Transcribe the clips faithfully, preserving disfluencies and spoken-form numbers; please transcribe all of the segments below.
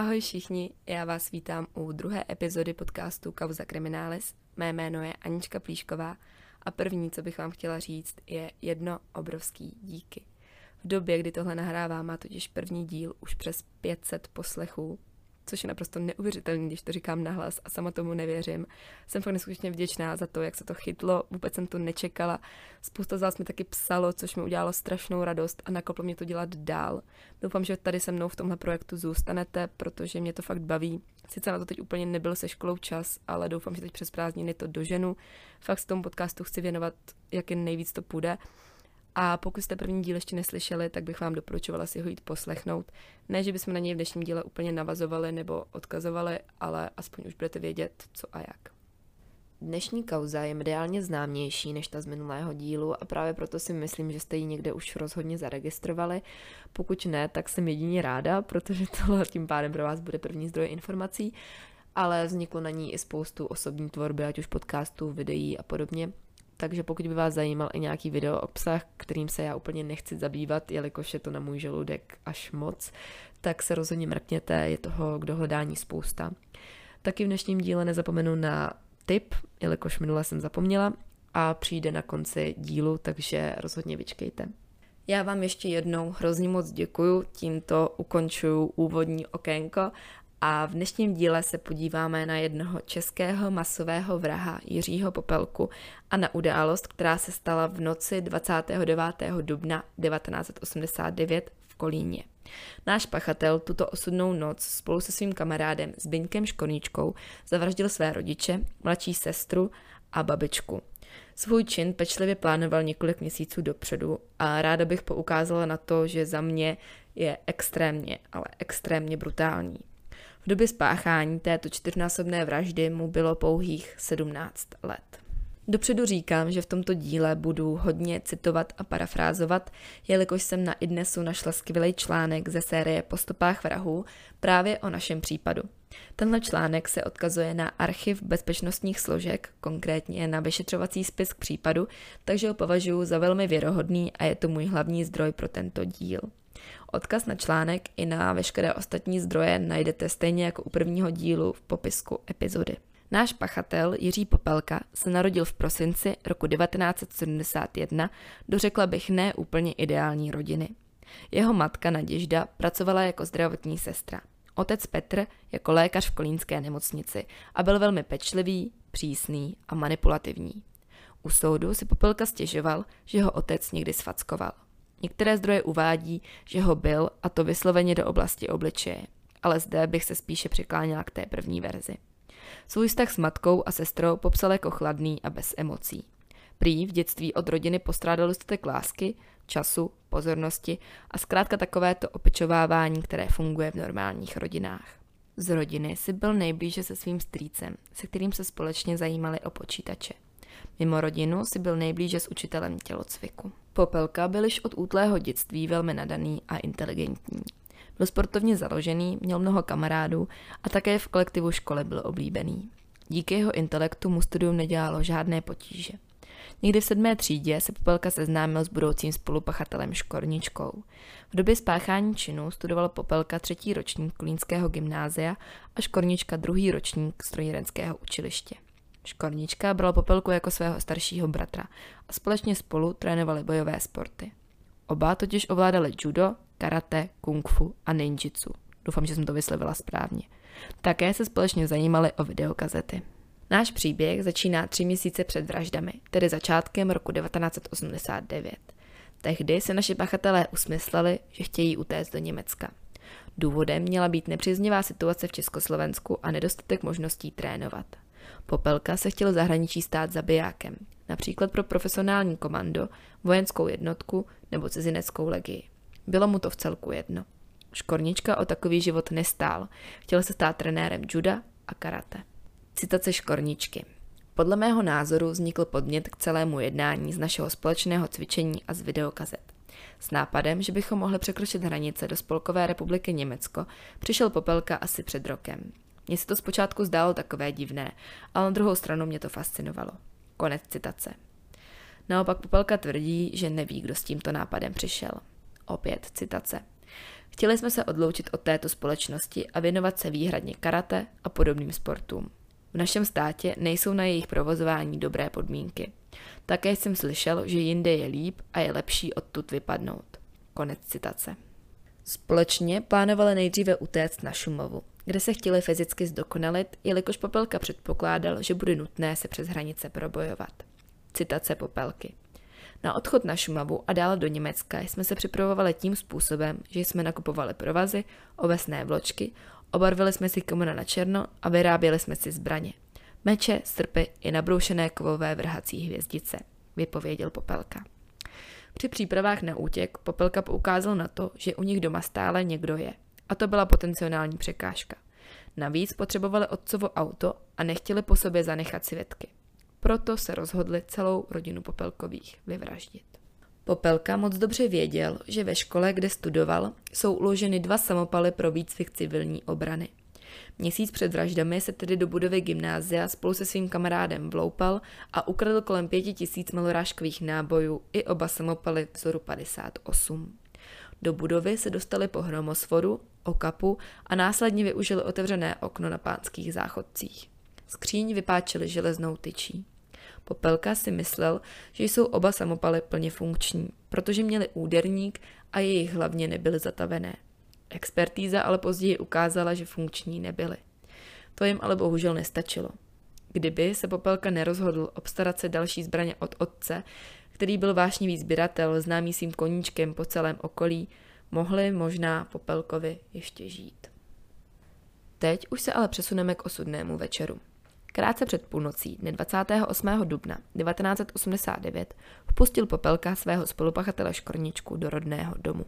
Ahoj všichni, já vás vítám u druhé epizody podcastu Kauza Kriminális. Mé jméno je Anička Plíšková a první, co bych vám chtěla říct, je jedno obrovský díky. V době, kdy tohle nahrávám, má totiž první díl už přes pět set poslechů, což je naprosto neuvěřitelné, když to říkám nahlas a sama tomu nevěřím. Jsem fakt neskutečně vděčná za to, jak se to chytlo, vůbec jsem to nečekala. Spousta z vás mi taky psalo, což mi udělalo strašnou radost a nakoplo mě to dělat dál. Doufám, že tady se mnou v tomhle projektu zůstanete, protože mě to fakt baví. Sice na to teď úplně nebyl se školou čas, ale doufám, že teď přes prázdniny to doženu. Fakt se tomu podcastu chci věnovat, jak jen nejvíc to půjde. A pokud jste první díl ještě neslyšeli, tak bych vám doporučovala si ho jít poslechnout. Ne, že bychom na něj v dnešním díle úplně navazovali nebo odkazovali, ale aspoň už budete vědět, co a jak. Dnešní kauza je mediálně známější než ta z minulého dílu a právě proto si myslím, že jste ji někde už rozhodně zaregistrovali. Pokud ne, tak jsem jedině ráda, protože tohle tím pádem pro vás bude první zdroj informací, ale vzniklo na ní i spoustu osobní tvorby, ať už podcastů, videí a podobně. Takže pokud by vás zajímal i nějaký video obsah, kterým se já úplně nechci zabývat, jelikož je to na můj žaludek až moc, tak se rozhodně mrkněte, je toho k dohledání spousta. Taky v dnešním díle nezapomenu na tip, jelikož minule jsem zapomněla a přijde na konci dílu, takže rozhodně vyčkejte. Já vám ještě jednou hrozně moc děkuju, tímto ukončuju úvodní okénko. A v dnešním díle se podíváme na jednoho českého masového vraha Jiřího Popelku a na událost, která se stala v noci dvacátého devátého dubna devatenáct osmdesát devět v Kolíně. Náš pachatel tuto osudnou noc spolu se svým kamarádem Zbyňkem Škorničkou zavraždil své rodiče, mladší sestru a babičku. Svůj čin pečlivě plánoval několik měsíců dopředu a ráda bych poukázala na to, že za mě je extrémně, ale extrémně brutální. V době spáchání této čtyřnásobné vraždy mu bylo pouhých sedmnáct let. Dopředu říkám, že v tomto díle budu hodně citovat a parafrázovat, jelikož jsem na iDNESu našla skvělý článek ze série Po stopách vrahů právě o našem případu. Tenhle článek se odkazuje na archiv bezpečnostních složek, konkrétně na vyšetřovací spis k případu, takže ho považuji za velmi věrohodný a je to můj hlavní zdroj pro tento díl. Odkaz na článek i na veškeré ostatní zdroje najdete stejně jako u prvního dílu v popisku epizody. Náš pachatel Jiří Popelka se narodil v prosinci roku devatenáct sedmdesát jedna, dořekla bych ne úplně ideální rodiny. Jeho matka Naděžda pracovala jako zdravotní sestra. Otec Petr jako lékař v kolínské nemocnici a byl velmi pečlivý, přísný a manipulativní. U soudu si Popelka stěžoval, že ho otec někdy sfackoval. Některé zdroje uvádí, že ho byl, a to vysloveně do oblasti obličeje, ale zde bych se spíše přikláněla k té první verzi. Svůj vztah s matkou a sestrou popsal jako chladný a bez emocí. Prý v dětství od rodiny postrádal dostatek lásky, času, pozornosti a zkrátka takovéto opečovávání, které funguje v normálních rodinách. Z rodiny si byl nejblíže se svým strýcem, se kterým se společně zajímali o počítače. Mimo rodinu si byl nejblíže s učitelem tělocviku. Popelka byl již od útlého dětství velmi nadaný a inteligentní. Byl sportovně založený, měl mnoho kamarádů a také v kolektivu školy byl oblíbený. Díky jeho intelektu mu studium nedělalo žádné potíže. Někdy v sedmé třídě se Popelka seznámil s budoucím spolupachatelem Škorničkou. V době spáchání činu studoval Popelka třetí ročník Kolínského gymnázia a Škornička druhý ročník strojírenského učiliště. Škornička brala Popelku jako svého staršího bratra a společně spolu trénovali bojové sporty. Oba totiž ovládali judo, karate, kung fu a ninjitsu. Doufám, že jsem to vyslovila správně. Také se společně zajímali o videokazety. Náš příběh začíná tři měsíce před vraždami, tedy začátkem roku devatenáct osmdesát devět. Tehdy se naši pachatelé usmysleli, že chtějí utéct do Německa. Důvodem měla být nepříznivá situace v Československu a nedostatek možností trénovat. Popelka se chtěl v zahraničí stát zabijákem, například pro profesionální komando, vojenskou jednotku nebo cizineckou legii. Bylo mu to vcelku jedno. Škornička o takový život nestál, chtěl se stát trenérem juda a karate. Citace Škorničky. Podle mého názoru vznikl podnět k celému jednání z našeho společného cvičení a z videokazet. S nápadem, že bychom mohli překročit hranice do Spolkové republiky Německo, přišel Popelka asi před rokem. Mně se to zpočátku zdálo takové divné, ale na druhou stranu mě to fascinovalo. Konec citace. Naopak Popelka tvrdí, že neví, kdo s tímto nápadem přišel. Opět citace. Chtěli jsme se odloučit od této společnosti a věnovat se výhradně karate a podobným sportům. V našem státě nejsou na jejich provozování dobré podmínky. Také jsem slyšel, že jinde je líp a je lepší odtud vypadnout. Konec citace. Společně plánovali nejdříve utéct na Šumovu, kde se chtěli fyzicky zdokonalit, jelikož Popelka předpokládal, že bude nutné se přes hranice probojovat. Citace Popelky. Na odchod na Šumavu a dál do Německa jsme se připravovali tím způsobem, že jsme nakupovali provazy, ovesné vločky, obarvili jsme si komuna na černo a vyráběli jsme si zbraně. Meče, srpy i nabroušené kovové vrhací hvězdice, vypověděl Popelka. Při přípravách na útěk Popelka poukázal na to, že u nich doma stále někdo je. A to byla potenciální překážka. Navíc potřebovali otcovo auto a nechtěli po sobě zanechat svědky. Proto se rozhodli celou rodinu Popelkových vyvraždit. Popelka moc dobře věděl, že ve škole, kde studoval, jsou uloženy dva samopaly pro výcvik civilní obrany. Měsíc před vraždami se tedy do budovy gymnázia spolu se svým kamarádem vloupal a ukradl kolem pěti tisíc malorážkových nábojů i oba samopaly vzoru padesát osm. Do budovy se dostali po hromosforu, okapu a následně využili otevřené okno na pánských záchodcích. Skříň vypáčili železnou tyčí. Popelka si myslel, že jsou oba samopaly plně funkční, protože měli úderník a jejich hlavně nebyly zatavené. Expertíza ale později ukázala, že funkční nebyly. To jim ale bohužel nestačilo. Kdyby se Popelka nerozhodl obstarat se další zbraně od otce, který byl vášnivý sběratel známý svým koníčkem po celém okolí, mohli možná Popelkovi ještě žít. Teď už se ale přesuneme k osudnému večeru. Krátce před půlnocí, dne dvacátého osmého dubna devatenáct osmdesát devět, vpustil Popelka svého spolupachatele Škorničku do rodného domu.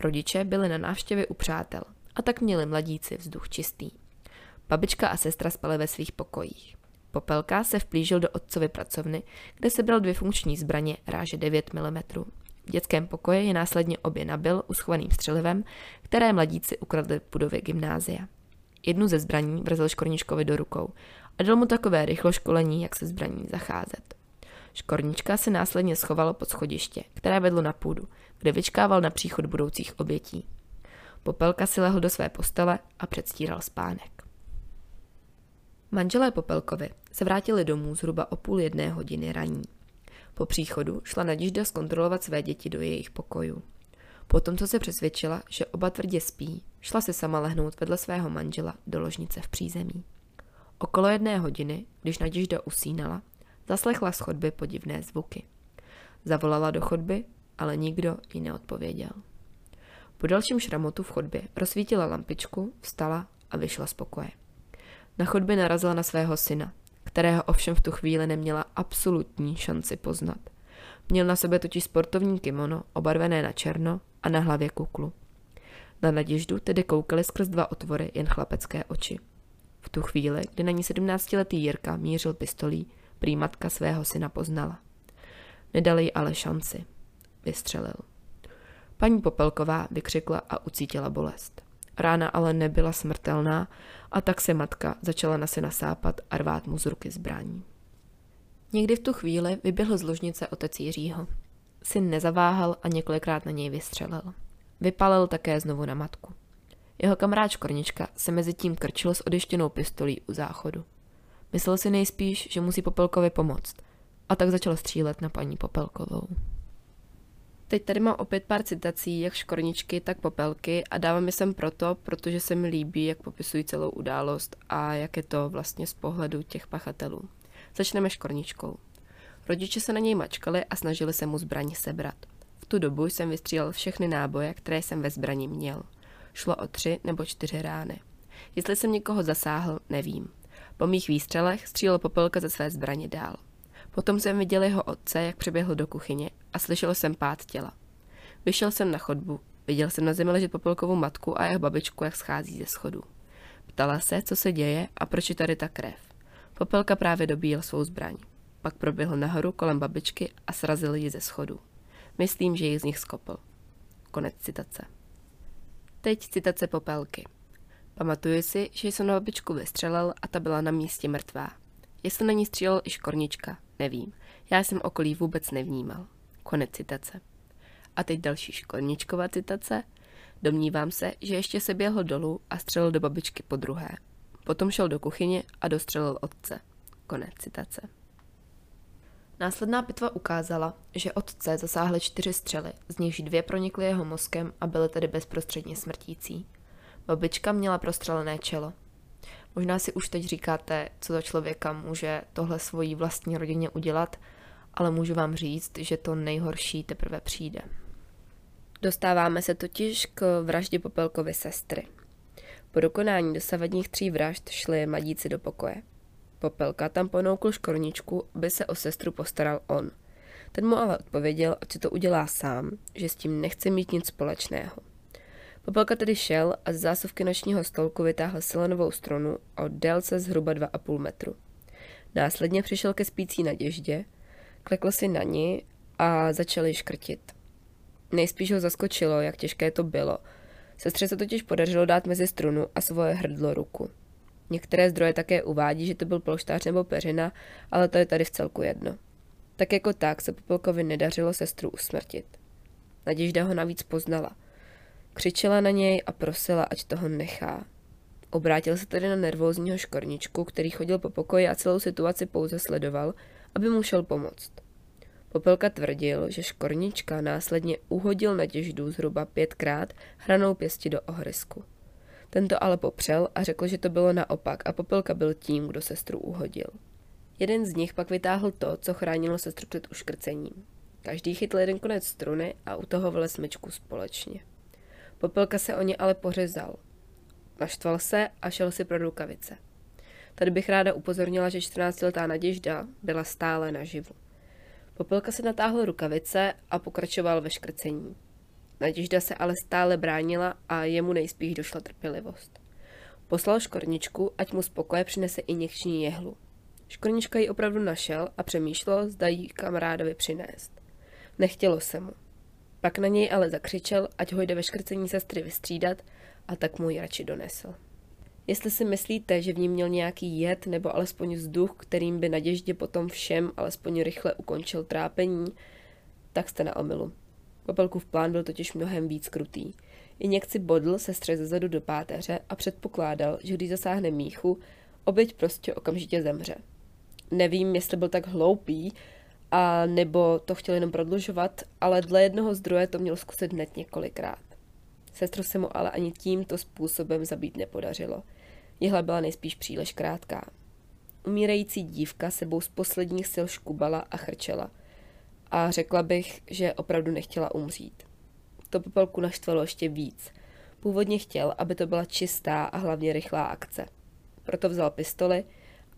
Rodiče byli na návštěvě u přátel a tak měli mladíci vzduch čistý. Babička a sestra spaly ve svých pokojích. Popelka se vplížil do otcovy pracovny, kde sebral dvě funkční zbraně ráže devět milimetrů. V dětském pokoji je následně obě nabil uschovaným střelivem, které mladíci ukradli v budově gymnázia. Jednu ze zbraní vrazil Škorničkovi do rukou a dal mu takové rychlo školení, jak se zbraní zacházet. Škornička se následně schoval pod schodiště, které vedlo na půdu, kde vyčkával na příchod budoucích obětí. Popelka si lehl do své postele a předstíral spánek. Manželé Popelkovi se vrátili domů zhruba o půl jedné hodiny raní. Po příchodu šla Naděžda zkontrolovat své děti do jejich pokojů. Potom, co se přesvědčila, že oba tvrdě spí, šla se sama lehnout vedle svého manžela do ložnice v přízemí. Okolo jedné hodiny, když Naděžda usínala, zaslechla z chodby podivné zvuky. Zavolala do chodby, ale nikdo ji neodpověděl. Po dalším šramotu v chodbě rozsvítila lampičku, vstala a vyšla z pokoje. Na chodbě narazila na svého syna, kterého ovšem v tu chvíli neměla absolutní šanci poznat. Měl na sobě totiž sportovní kimono, obarvené na černo a na hlavě kuklu. Na Naděždu tedy koukaly skrz dva otvory jen chlapecké oči. V tu chvíli, kdy na ní sedmnáctiletý Jirka mířil pistolí, prý matka svého syna poznala. Nedali jí ale šanci. Vystřelil. Paní Popelková vykřikla a ucítila bolest. Rána ale nebyla smrtelná a tak se matka začala na syna sápat a rvát mu z ruky zbraní. Někdy v tu chvíli vyběhl z ložnice otec Jiřího. Syn nezaváhal a několikrát na něj vystřelil. Vypálil také znovu na matku. Jeho kamarád Škornička se mezi tím krčil s odeštěnou pistolí u záchodu. Myslel si nejspíš, že musí Popelkovi pomoct, a tak začal střílet na paní Popelkovou. Teď tady mám opět pár citací, jak Škorničky, tak Popelky, a dávám je sem proto, protože se mi líbí, jak popisují celou událost a jak je to vlastně z pohledu těch pachatelů. Začneme Škorničkou. Rodiče se na něj mačkali a snažili se mu zbraň sebrat. V tu dobu jsem vystřílel všechny náboje, které jsem ve zbraní měl. Šlo o tři nebo čtyři rány. Jestli jsem někoho zasáhl, nevím. Po mých výstřelech střílel Popelka ze své zbraně dál. Potom jsem viděl jeho otce, jak přeběhl do kuchyně a slyšel jsem pád těla. Vyšel jsem na chodbu, viděl jsem na zemi ležet Popelkovou matku a jeho babičku, jak schází ze schodů. Ptala se, co se děje a proč je tady ta krev. Popelka právě dobíjel svou zbraň. Pak proběhl nahoru kolem babičky a srazil ji ze schodů. Myslím, že ji z nich skopl. Konec citace. Teď citace Popelky. Pamatuju si, že jsem na babičku vystřelil a ta byla na místě mrtvá. Jestli na ní střílel i Škornička, nevím. Já jsem okolí vůbec nevnímal. Konec citace. A teď další Škorničkova citace. Domnívám se, že ještě se běhl dolů a střelil do babičky podruhé. Potom šel do kuchyně a dostřelil otce. Konec citace. Následná pitva ukázala, že otce zasáhly čtyři střely, z nichž dvě pronikly jeho mozkem a byly tedy bezprostředně smrtící. Babička měla prostřelené čelo. Možná si už teď říkáte, co za člověka může tohle svojí vlastní rodině udělat, ale můžu vám říct, že to nejhorší teprve přijde. Dostáváme se totiž k vraždě Popelkovy sestry. Po dokonání dosavadních tří vražd šli mladíci do pokoje. Popelka tam ponoukl Škorničku, aby se o sestru postaral on. Ten mu ale odpověděl, ať si to udělá sám, že s tím nechce mít nic společného. Popelka tedy šel a z zásuvky nočního stolku vytáhl silenovou strunu o délce zhruba dva a půl metru. Následně přišel ke spící Naděždě, klekl si na ní a začal ji škrtit. Nejspíš ho zaskočilo, jak těžké to bylo. Sestře se totiž podařilo dát mezi strunu a svoje hrdlo ruku. Některé zdroje také uvádí, že to byl polštář nebo peřina, ale to je tady v celku jedno. Tak jako tak se Popelkovi nedařilo sestru usmrtit. Naděžda ho navíc poznala. Křičela na něj a prosila, ať toho nechá. Obrátil se tedy na nervózního Škorničku, který chodil po pokoji a celou situaci pouze sledoval, aby mu šel pomoct. Popelka tvrdil, že Škornička následně uhodil Naděždu zhruba pětkrát hranou pěstí do ohrysku. Tento ale popřel a řekl, že to bylo naopak a Popelka byl tím, kdo sestru uhodil. Jeden z nich pak vytáhl to, co chránilo sestru před uškrcením. Každý chytl jeden konec struny a utahovali smyčku společně. Popelka se o ně ale pořezal. Naštval se a šel si pro rukavice. Tady bych ráda upozornila, že čtrnáctiletá Naděžda byla stále naživu. Popelka se natáhl rukavice a pokračoval ve škrcení. Naděžda se ale stále bránila a jemu nejspíš došla trpělivost. Poslal Škorničku, ať mu z pokoje přinese injekční jehlu. Škornička ji opravdu našel a přemýšlel, zda ji kamarádovi přinést. Nechtělo se mu. Pak na něj ale zakřičel, ať ho jde ve škrcení sestry vystřídat, a tak mu ji radši donesl. Jestli si myslíte, že v ní měl nějaký jed nebo alespoň vzduch, kterým by Naděždě potom všem alespoň rychle ukončil trápení, tak jste na omylu. Popelkův plán byl totiž mnohem víc krutý. Injekci bodl sestře zezadu do páteře a předpokládal, že když zasáhne míchu, oběť prostě okamžitě zemře. Nevím, jestli byl tak hloupý, a nebo to chtěl jenom prodlužovat, ale dle jednoho zdroje to měl zkusit hned několikrát. Sestru se mu ale ani tímto způsobem zabít nepodařilo. Jehla byla nejspíš příliš krátká. Umírající dívka sebou z posledních sil škubala a chrčela. A řekla bych, že opravdu nechtěla umřít. To Popelku naštvalo ještě víc. Původně chtěl, aby to byla čistá a hlavně rychlá akce. Proto vzal pistoli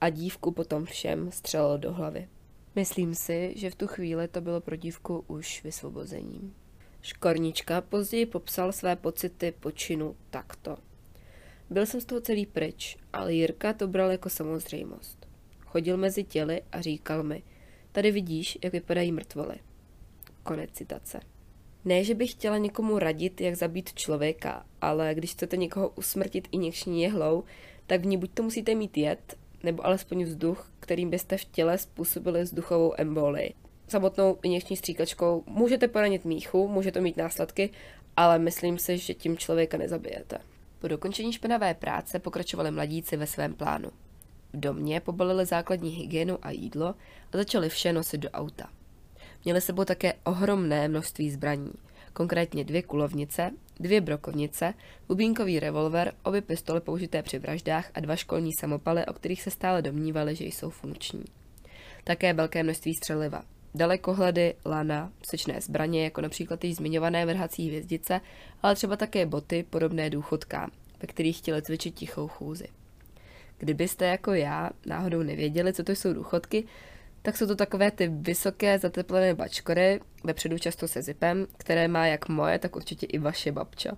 a dívku potom všem střelil do hlavy. Myslím si, že v tu chvíli to bylo pro dívku už vysvobozením. Škornička později popsal své pocity po činu takto. Byl jsem z toho celý pryč, ale Jirka to bral jako samozřejmost. Chodil mezi těly a říkal mi, tady vidíš, jak vypadají mrtvoly. Konec citace. Ne, že bych chtěla někomu radit, jak zabít člověka, ale když chcete někoho usmrtit injekční jehlou, tak v ní buď to musíte mít jed, nebo alespoň vzduch, kterým byste v těle způsobili vzduchovou embolii. Samotnou injekční stříkačkou můžete poranit míchu, může to mít následky, ale myslím si, že tím člověka nezabijete. Po dokončení špinavé práce pokračovali mladíci ve svém plánu. V domě pobalili základní hygienu a jídlo a začali vše nosit do auta. Měli sebou také ohromné množství zbraní, konkrétně dvě kulovnice, dvě brokovnice, bubínkový revolver, obě pistole použité při vraždách a dva školní samopaly, o kterých se stále domnívali, že jsou funkční. Také velké množství střeliva, dalekohledy, lana, sečné zbraně, jako například již zmiňované vrhací hvězdice, ale třeba také boty podobné důchodkám, ve kterých chtěli cvičit tichou chůzi. Kdybyste jako já náhodou nevěděli, co to jsou důchodky, tak jsou to takové ty vysoké zateplené bačkory, vepředu často se zipem, které má jak moje, tak určitě i vaše babča.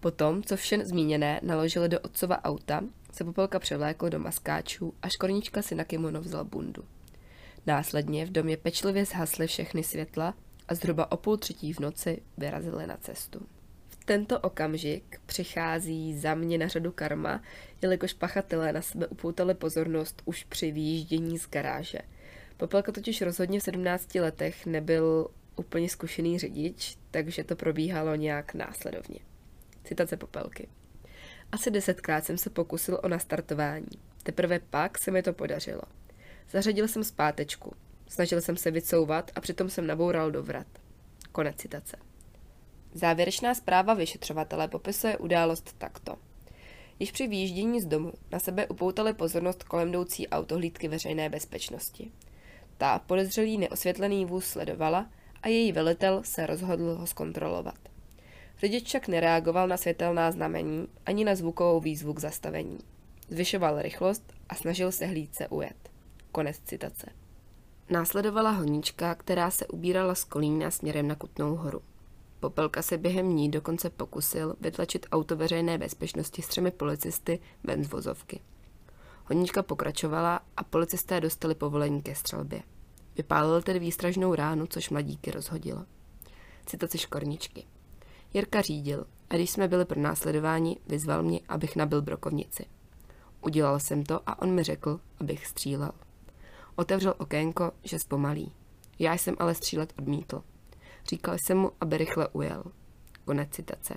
Potom, co vše zmíněné naložili do otcova auta, se Popelka převlékl do maskáčů a Škornička si na kimono vzal bundu. Následně v domě pečlivě zhasly všechny světla a zhruba o půl třetí v noci vyrazili na cestu. Tento okamžik přichází za mě na řadu karma, jelikož pachatelé na sebe upoutali pozornost už při výjíždění z garáže. Popelka totiž rozhodně v sedmnácti letech nebyl úplně zkušený řidič, takže to probíhalo nějak následovně. Citace Popelky. Asi desetkrát jsem se pokusil o nastartování. Teprve pak se mi to podařilo. Zařadil jsem zpátečku. Snažil jsem se vycouvat a přitom jsem naboural do vrat. Konec citace. Závěrečná zpráva vyšetřovatele popisuje událost takto. Již při výjíždění z domu na sebe upoutali pozornost kolem jdoucí autohlídky veřejné bezpečnosti. Ta podezřelý neosvětlený vůz sledovala a její velitel se rozhodl ho zkontrolovat. Řidič však nereagoval na světelná znamení ani na zvukovou výzvu k zastavení. Zvyšoval rychlost a snažil se hlídce ujet. Konec citace. Následovala honička, která se ubírala z Kolína směrem na Kutnou Horu. Popelka se během ní dokonce pokusil vytlačit auto veřejné bezpečnosti s třemi policisty ven z vozovky. Honička pokračovala a policisté dostali povolení ke střelbě. Vypálil tedy výstražnou ránu, což mladíky rozhodilo. Citace Škorničky. Jirka řídil a když jsme byli pronásledováni, vyzval mě, abych nabil brokovnici. Udělal jsem to a on mi řekl, abych střílel. Otevřel okénko, že zpomalí. Já jsem ale střílet odmítl. Říkal jsem mu, aby rychle ujel. Konec citace.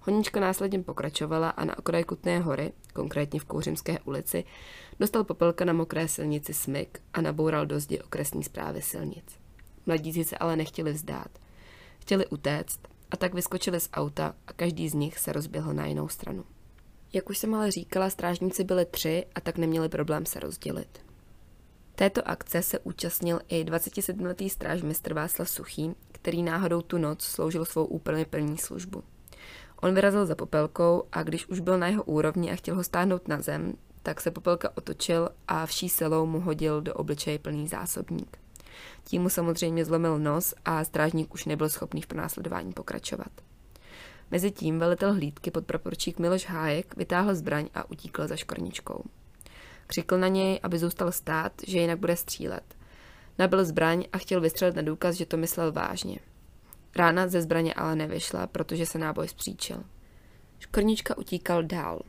Honička následně pokračovala a na okraji Kutné Hory, konkrétně v Kouřimské ulici, dostal Popelka na mokré silnici smyk a naboural do zdi okresní správy silnic. Mladíci se ale nechtěli vzdát. Chtěli utéct a tak vyskočili z auta a každý z nich se rozběhl na jinou stranu. Jak už jsem ale říkala, strážníci byli tři a tak neměli problém se rozdělit. Této akce se účastnil i dvacetisedmiletý strážmistr Václav Suchý, který náhodou tu noc sloužil svou úplně plní službu. On vyrazil za Popelkou a když už byl na jeho úrovni a chtěl ho stáhnout na zem, tak se Popelka otočil a vší silou mu hodil do obličeje plný zásobník. Tím mu samozřejmě zlomil nos a strážník už nebyl schopný v pronásledování pokračovat. Mezitím velitel hlídky podpraporčík Miloš Hájek vytáhl zbraň a utíkl za Škorničkou. Křikl na něj, aby zůstal stát, že jinak bude střílet. Nabil zbraň a chtěl vystřelit na důkaz, že to myslel vážně. Rána ze zbraně ale nevyšla, protože se náboj spříčil. Škornička utíkal dál.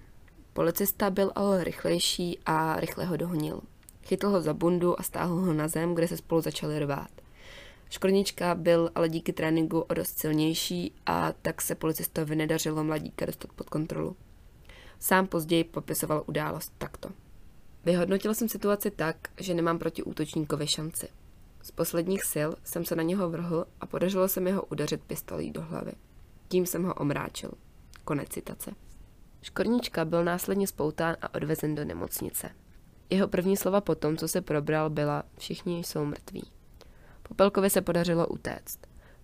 Policista byl ale rychlejší a rychle ho dohnil. Chytl ho za bundu a stáhl ho na zem, kde se spolu začali rvát. Škornička byl ale díky tréninku o dost silnější a tak se policistovi nedařilo mladíka dostat pod kontrolu. Sám později popisoval událost takto. Vyhodnotil jsem situaci tak, že nemám proti útočníkovi šanci. Z posledních sil jsem se na něho vrhl a podařilo se mi ho udeřit pistolí do hlavy. Tím jsem ho omráčil. Konec citace. Škornička byl následně spoután a odvezen do nemocnice. Jeho první slova po tom, co se probral, byla všichni jsou mrtví. Popelkovi se podařilo utéct.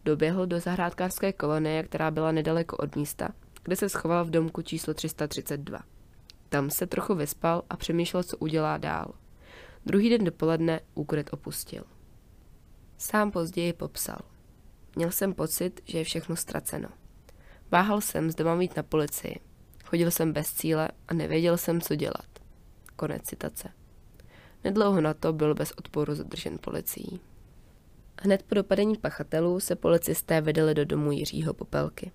Doběhl do zahrádkářské kolonie, která byla nedaleko od místa, kde se schoval v domku číslo tři sta třicet dva. Tam se trochu vyspal a přemýšlel, co udělá dál. Druhý den dopoledne úkryt opustil. Sám později popsal. Měl jsem pocit, že je všechno ztraceno. Váhal jsem, zda mám jít na policii. Chodil jsem bez cíle a nevěděl jsem, co dělat. Konec citace. Nedlouho na to byl bez odporu zadržen policií. Hned po dopadení pachatelů se policisté vedeli do domu Jiřího Popelky.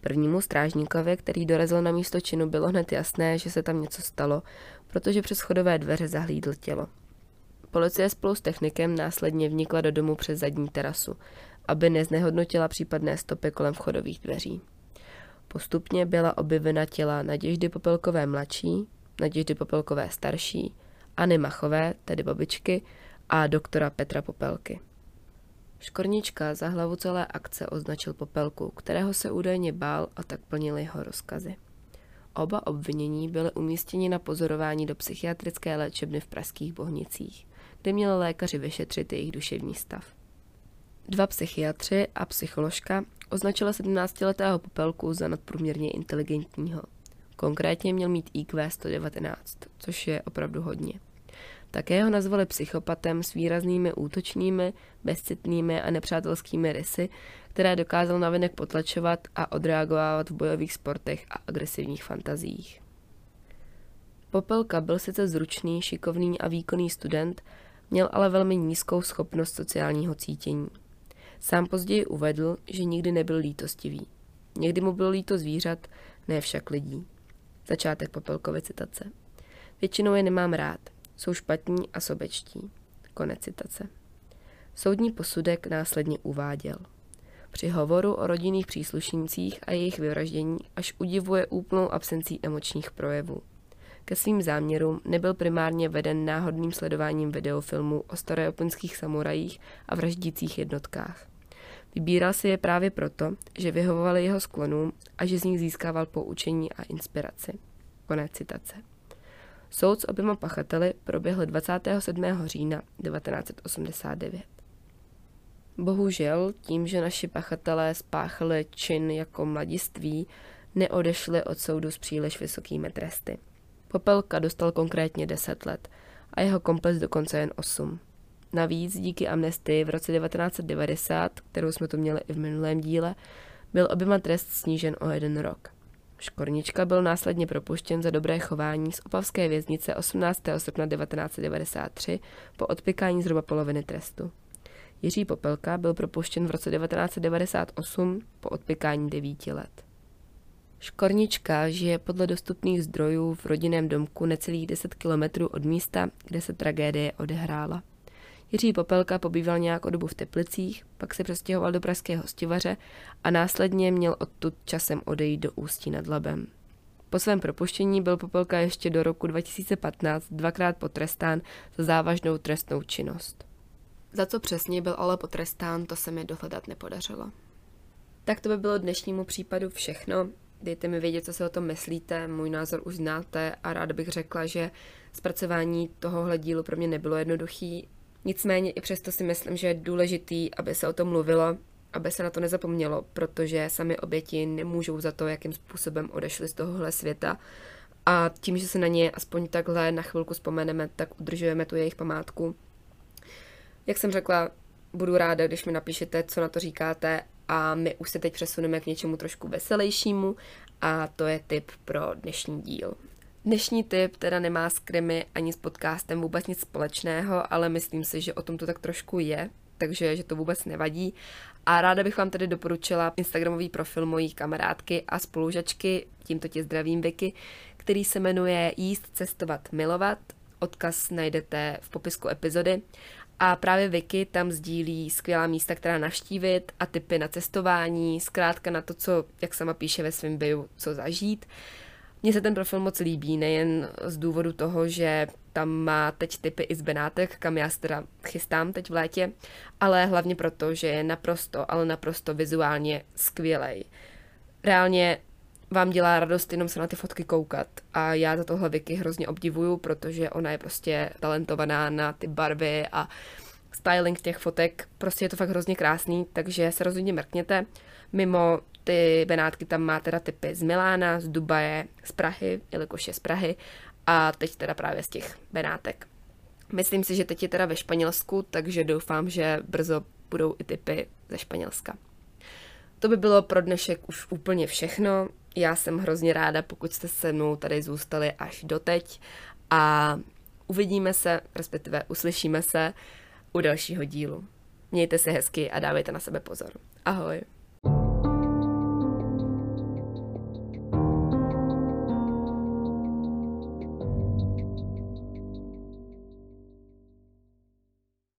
Prvnímu strážníkovi, který dorazil na místo činu, bylo hned jasné, že se tam něco stalo, protože přes schodové dveře zahlídl tělo. Policie spolu s technikem následně vnikla do domu přes zadní terasu, aby neznehodnotila případné stopy kolem vchodových dveří. Postupně byla objevena těla Naděždy Popelkové mladší, Naděždy Popelkové starší, Anny Machové, tedy babičky, a doktora Petra Popelky. Škornička za hlavu celé akce označil Popelku, kterého se údajně bál a tak plnil jeho rozkazy. Oba obvinění byly umístěni na pozorování do psychiatrické léčebny v Pražských Bohnicích, kde měli lékaři vyšetřit jejich duševní stav. Dva psychiatři a psycholožka označila sedmnáctiletého Popelku za nadprůměrně inteligentního. Konkrétně měl mít í kvé sto devatenáct, což je opravdu hodně. Také ho nazvali psychopatem s výraznými útočnými, bezcitnými a nepřátelskými rysy, které dokázal navenek potlačovat a odreagovávat v bojových sportech a agresivních fantaziích. Popelka byl sice zručný, šikovný a výkonný student, měl ale velmi nízkou schopnost sociálního cítění. Sám později uvedl, že nikdy nebyl lítostivý. Někdy mu bylo líto zvířat, ne však lidí. Začátek Popelkovy citace. Většinou je nemám rád. Jsou špatní a sobečtí. Konec citace. Soudní posudek následně uváděl. Při hovoru o rodinných příslušnících a jejich vyvraždění až udivuje úplnou absencí emočních projevů. Ke svým záměrům nebyl primárně veden náhodným sledováním videofilmů o starojaponských samurajích a vraždících jednotkách. Vybíral si je právě proto, že vyhovovali jeho sklonům a že z nich získával poučení a inspiraci. Konec citace. Soud s oběma pachateli proběhl dvacátého sedmého října devatenáct osmdesát devět. Bohužel, tím, že naši pachatelé spáchali čin jako mladiství, neodešli od soudu s příliš vysokými tresty. Popelka dostal konkrétně deset let a jeho komplex dokonce jen osm. Navíc díky amnestii v roce devatenáct set devadesát, kterou jsme tu měli i v minulém díle, byl oběma trest snížen o jeden rok. Škornička byl následně propuštěn za dobré chování z opavské věznice osmnáctého srpna devatenáct set devadesát tři po odpykání zhruba poloviny trestu. Jiří Popelka byl propuštěn v roce devatenáct set devadesát osm po odpykání devíti let. Škornička žije podle dostupných zdrojů v rodinném domku necelých deset kilometrů od místa, kde se tragédie odehrála. Jiří Popelka pobýval nějakou dobu v Teplicích, pak se přestěhoval do pražské Hostivaře a následně měl odtud časem odejít do Ústí nad Labem. Po svém propuštění byl Popelka ještě do roku dva tisíce patnáct dvakrát potrestán za závažnou trestnou činnost. Za co přesně byl ale potrestán, to se mi dohledat nepodařilo. Tak to by bylo dnešnímu případu všechno. Dejte mi vědět, co si o tom myslíte, můj názor už znáte a ráda bych řekla, že zpracování tohohle dílu pro mě nebylo jednoduchý. Nicméně i přesto si myslím, že je důležitý, aby se o tom mluvilo, aby se na to nezapomnělo, protože sami oběti nemůžou za to, jakým způsobem odešli z tohohle světa. A tím, že se na ně aspoň takhle na chvilku vzpomeneme, tak udržujeme tu jejich památku. Jak jsem řekla, budu ráda, když mi napíšete, co na to říkáte, a my už se teď přesuneme k něčemu trošku veselějšímu a to je tip pro dnešní díl. Dnešní tip teda nemá s krimi ani s podcastem vůbec nic společného, ale myslím si, že o tom to tak trošku je, takže že to vůbec nevadí. A ráda bych vám tedy doporučila instagramový profil mojí kamarádky a spolužačky, tímto tě zdravím Vicky, který se jmenuje Jíst, cestovat, milovat. Odkaz najdete v popisku epizody. A právě Vicky tam sdílí skvělá místa, která navštívit a tipy na cestování, zkrátka na to, co, jak sama píše ve svém bio, co zažít. Mně se ten profil moc líbí, nejen z důvodu toho, že tam má teď tipy i z Benátek, kam já se teda chystám teď v létě, ale hlavně proto, že je naprosto, ale naprosto vizuálně skvělej. Reálně vám dělá radost jenom se na ty fotky koukat a já za tohle Vicky hrozně obdivuju, protože ona je prostě talentovaná na ty barvy a styling těch fotek, prostě je to fakt hrozně krásný, takže se rozhodně mrkněte. Mimo ty Benátky tam má teda tipy z Milána, z Dubaje, z Prahy, jelikož je z Prahy a teď teda právě z těch Benátek. Myslím si, že teď je teda ve Španělsku, takže doufám, že brzo budou i tipy ze Španělska. To by bylo pro dnešek už úplně všechno. Já jsem hrozně ráda, pokud jste se mnou tady zůstali až doteď a uvidíme se, respektive uslyšíme se u dalšího dílu. Mějte se hezky a dávejte na sebe pozor. Ahoj!